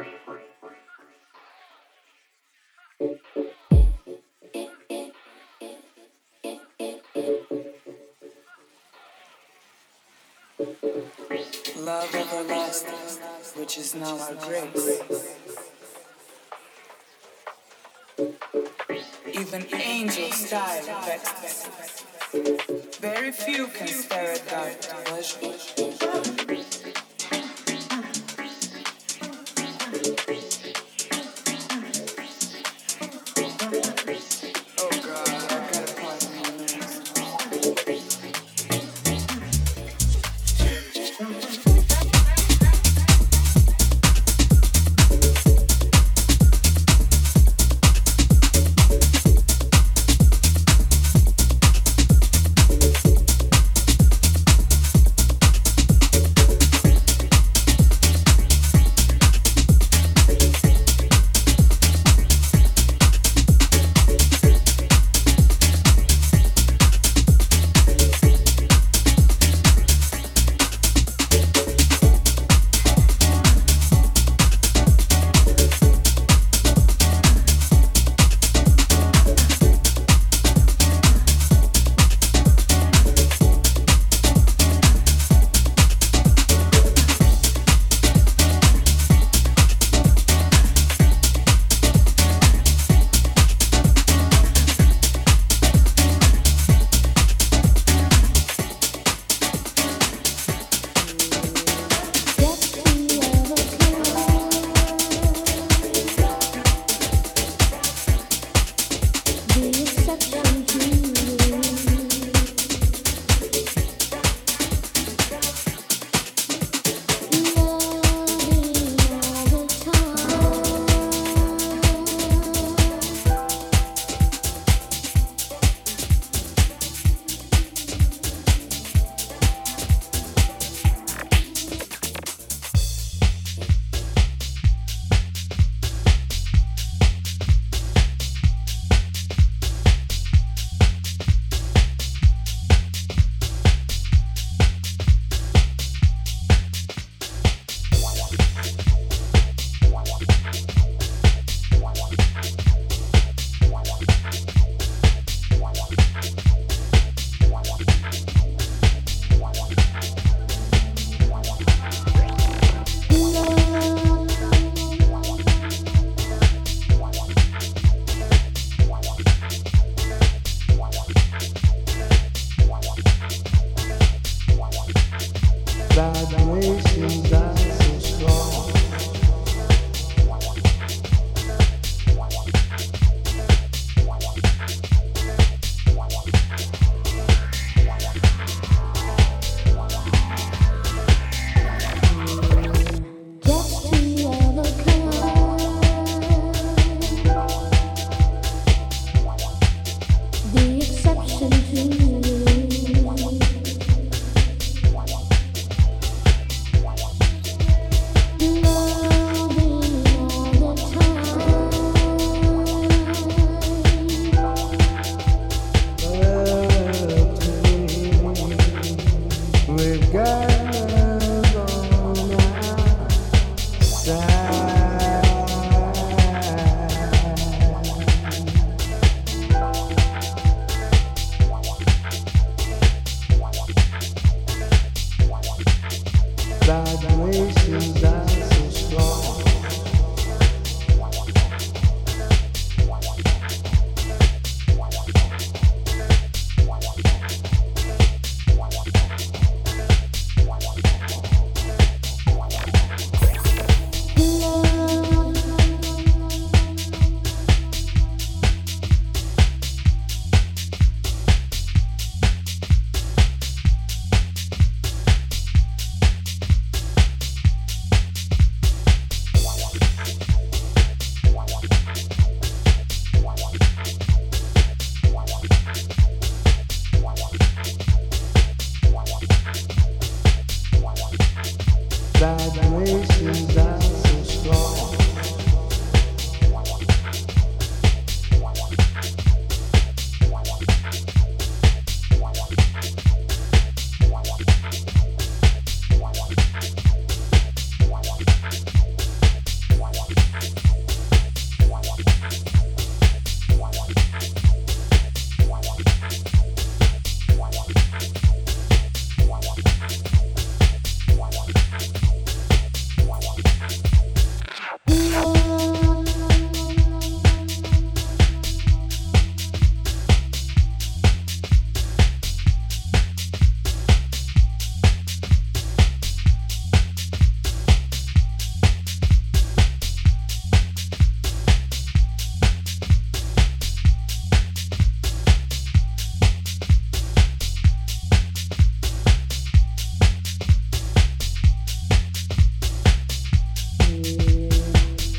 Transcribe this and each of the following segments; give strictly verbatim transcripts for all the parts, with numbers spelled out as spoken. Love everlasting, which is now our grace. Even angels die of ecstasy. Very few can stare at God to pleasure.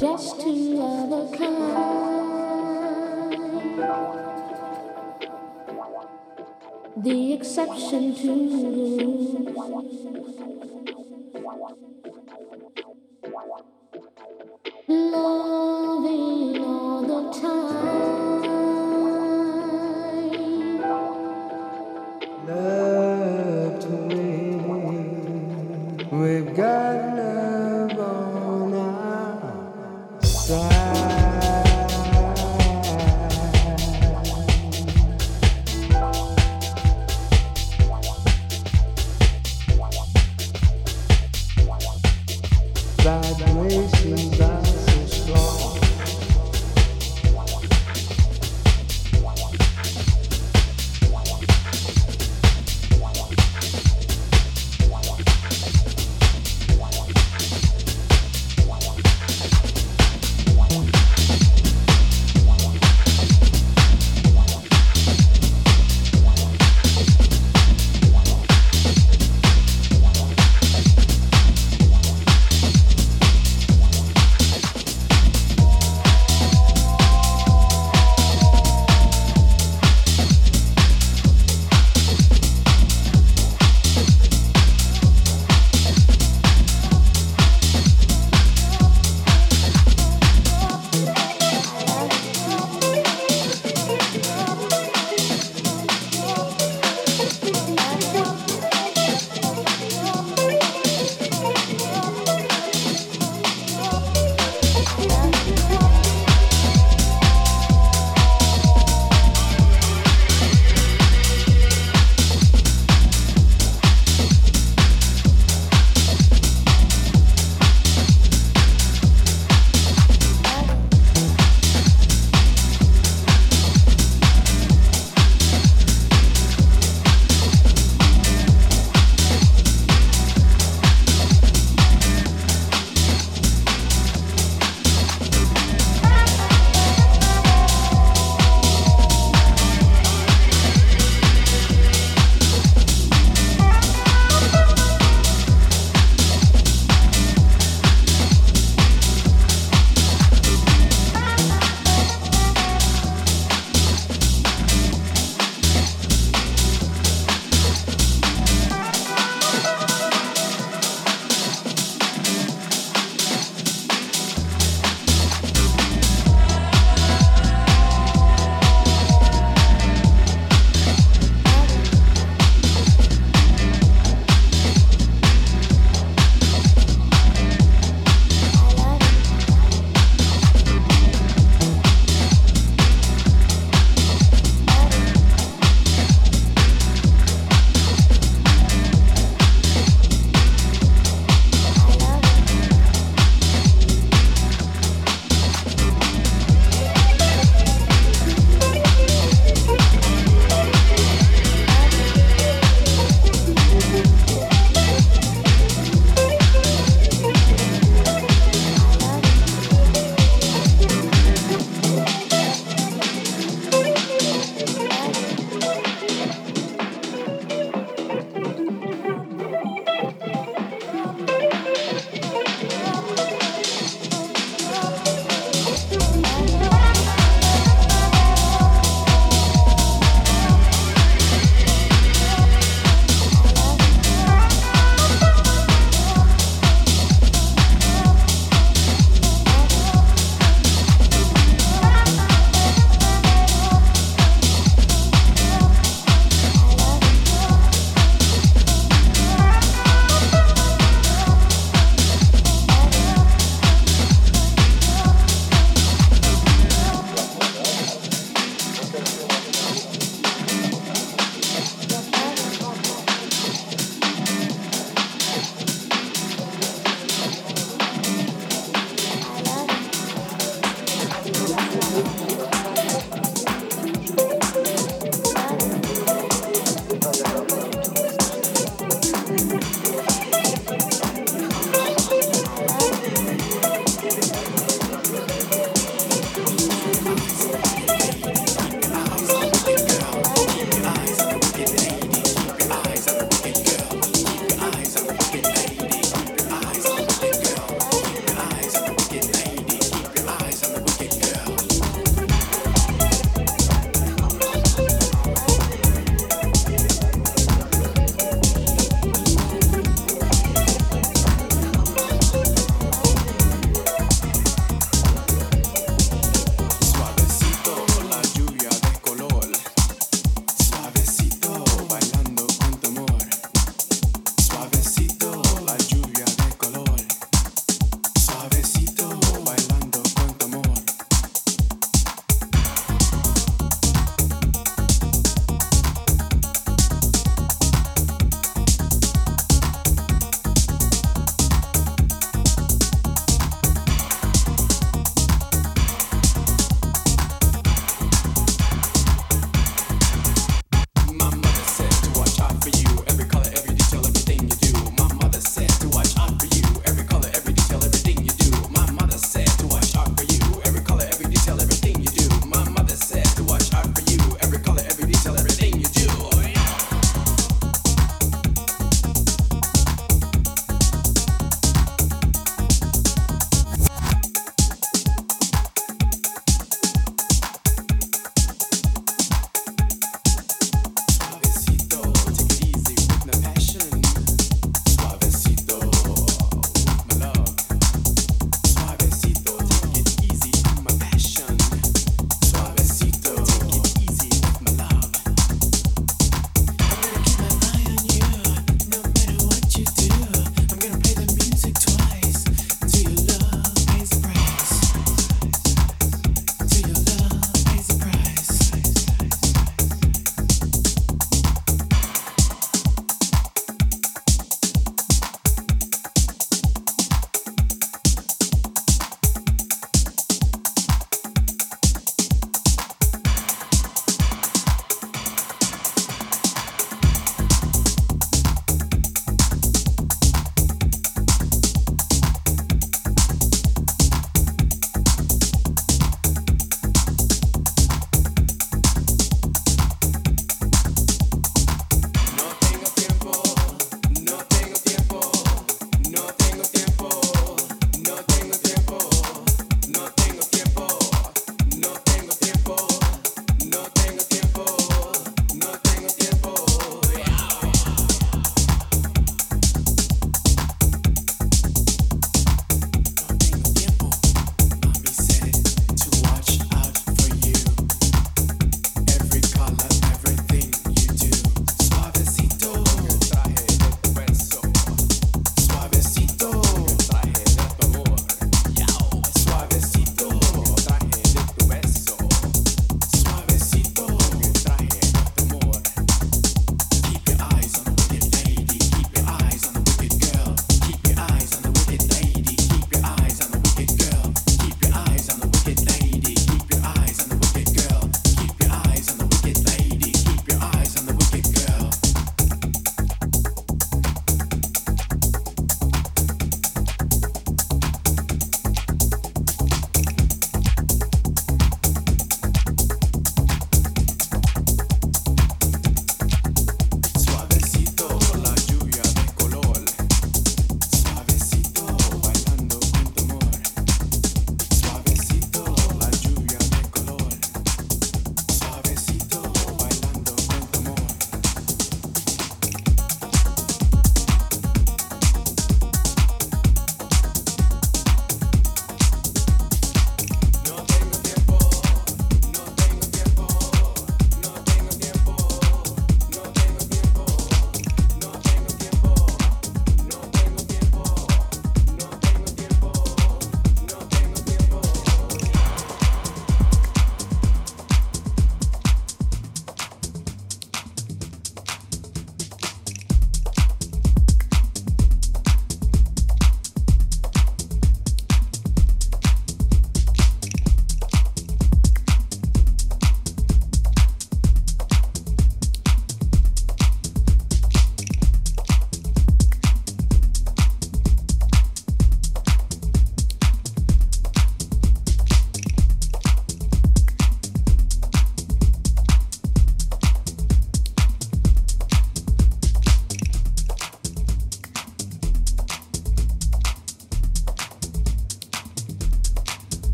just two of a kind, the exception to loving all the time. Love to me, we've got love. Vibrations are so strong.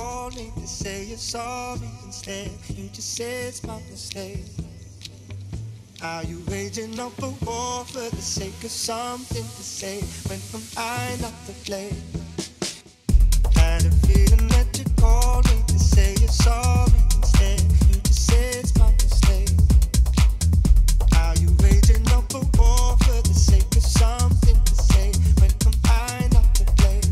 calling to say you're sorry instead. You just say it's my mistake. Are you raging up a war for the sake of something to say when am I not to blame? Kind of feeling that you're calling to say you're sorry instead. You just say it's my mistake. Are you raging up a war for the sake of something to say when am I not to blame?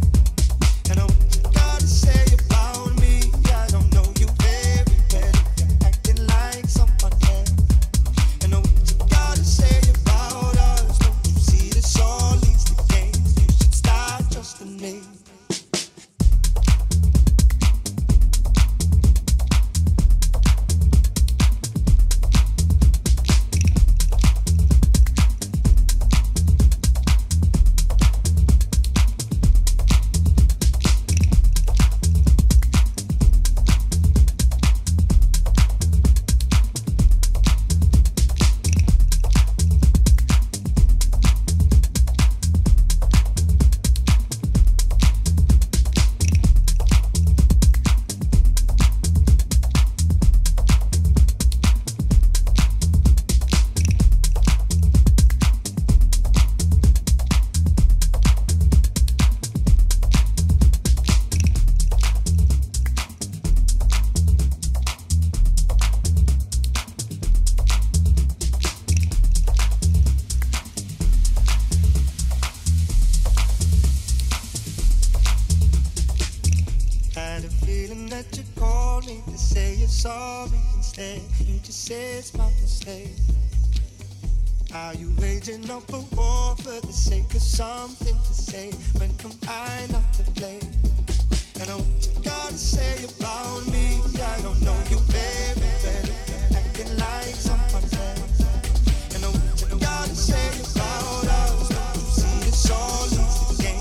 And I want you gotta say about me. I don't know you very well. You're acting like someone else. Say about us, don't you see this all is the game? You should stop trusting me. You just say it's my mistake. Are you waging up a war for the sake of something to say when am I not to blame? And I want you gotta say about me. I don't know you very well, acting like someone else. And I want you gotta say about us. Don't you see it's all is the game?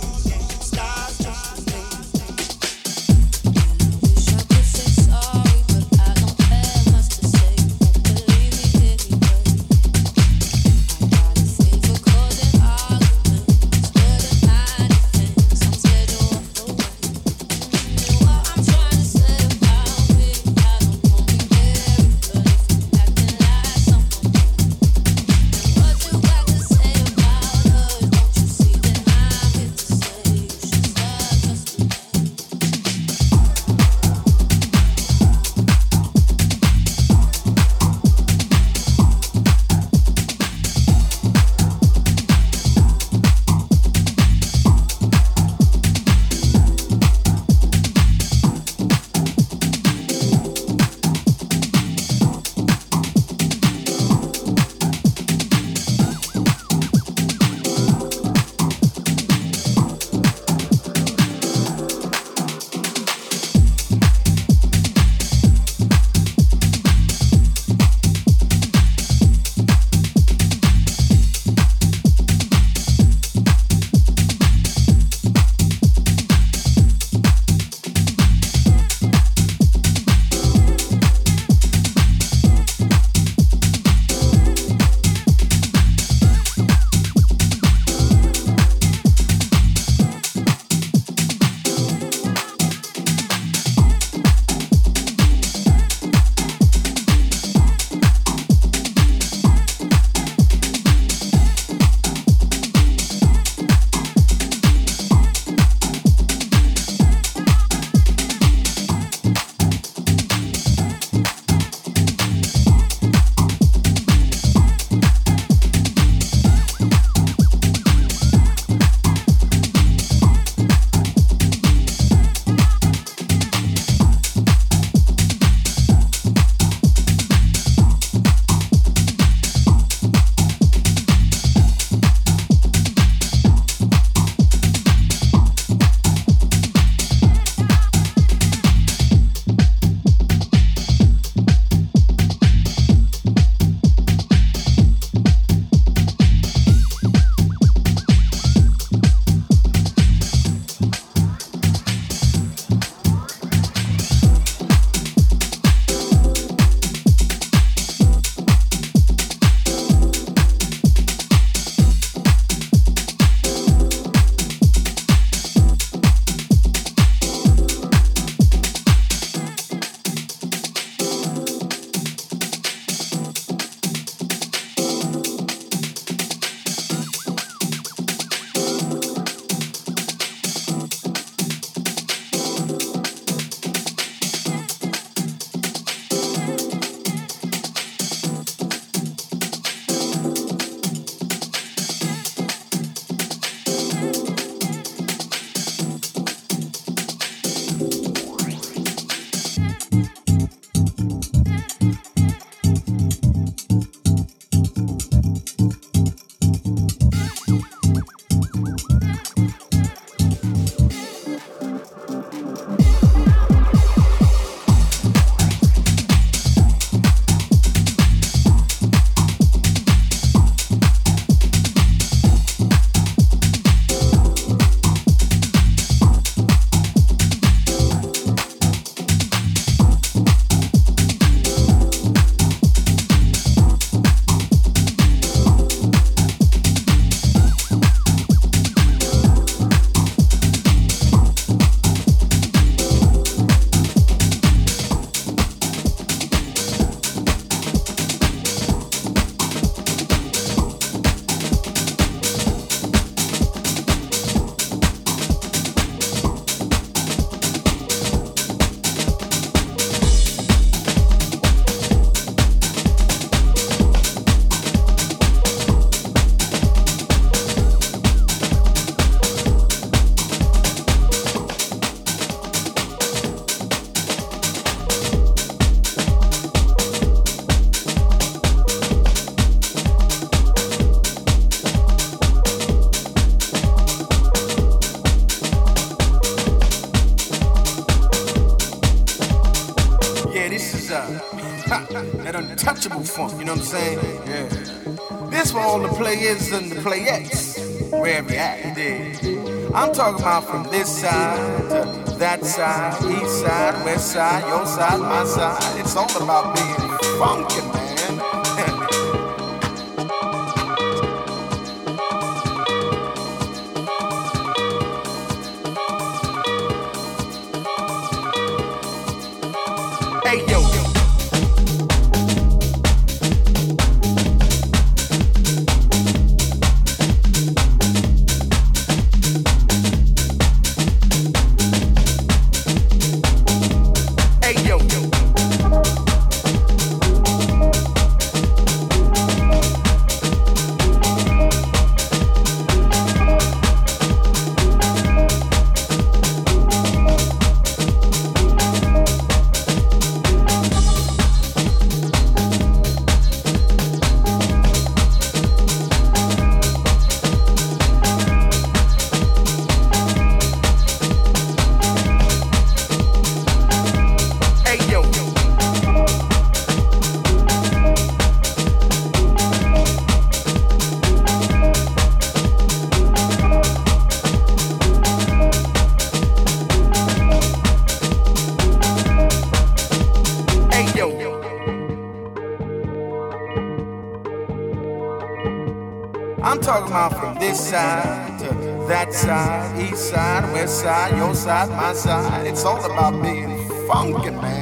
untouchable funk, you know what I'm saying? Yeah. This for all the players and the playettes, wherever you at, yeah. I'm talking about from this side to that side, east side, west side, your side, my side. It's all about being funky, man. My side, it's all about being funky, man.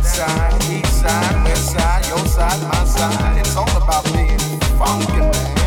Side, east side, west side, your side, my side. It's all about being funky, man.